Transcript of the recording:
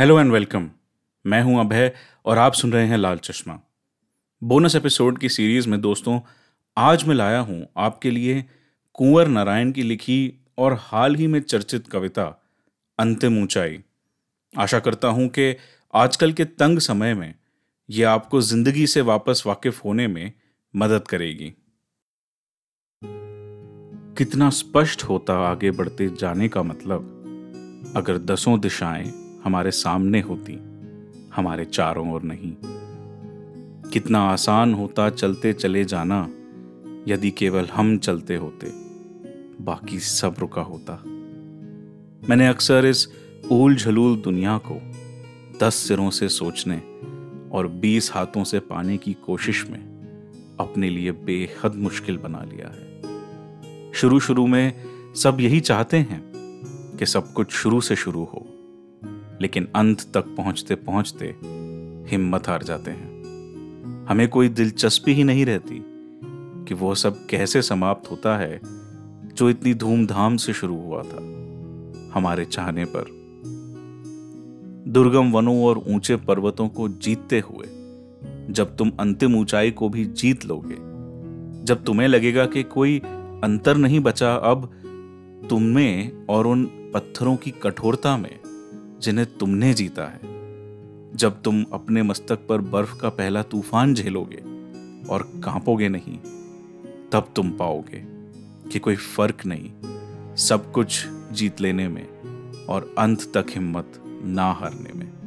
Hello and welcome, मैं हूं अभय और आप सुन रहे हैं लाल चश्मा। बोनस एपिसोड की सीरीज में दोस्तों आज मैं लाया हूं आपके लिए कुंवर नारायण की लिखी और हाल ही में चर्चित कविता अंतिम ऊंचाई। आशा करता हूं कि आजकल के तंग समय में ये आपको जिंदगी से वापस वाकिफ होने में मदद करेगी। कितना स्पष्ट होता आगे बढ़ते जाने का मतलब अगर दसों दिशाएं हमारे सामने होती, हमारे चारों ओर नहीं। कितना आसान होता चलते चले जाना यदि केवल हम चलते होते, बाकी सब रुका होता। मैंने अक्सर इस ऊल झलूल दुनिया को 10 सिरों से सोचने और 20 हाथों से पाने की कोशिश में अपने लिए बेहद मुश्किल बना लिया है। शुरू में सब यही चाहते हैं कि सब कुछ शुरू से शुरू हो, लेकिन अंत तक पहुंचते पहुंचते हिम्मत हार जाते हैं। हमें कोई दिलचस्पी ही नहीं रहती कि वो सब कैसे समाप्त होता है जो इतनी धूमधाम से शुरू हुआ था हमारे चाहने पर। दुर्गम वनों और ऊंचे पर्वतों को जीतते हुए जब तुम अंतिम ऊंचाई को भी जीत लोगे, जब तुम्हें लगेगा कि कोई अंतर नहीं बचा अब तुम्हें और उन पत्थरों की कठोरता में जिन्हें तुमने जीता है, जब तुम अपने मस्तक पर बर्फ का पहला तूफान झेलोगे और कांपोगे नहीं, तब तुम पाओगे कि कोई फर्क नहीं सब कुछ जीत लेने में और अंत तक हिम्मत ना हारने में।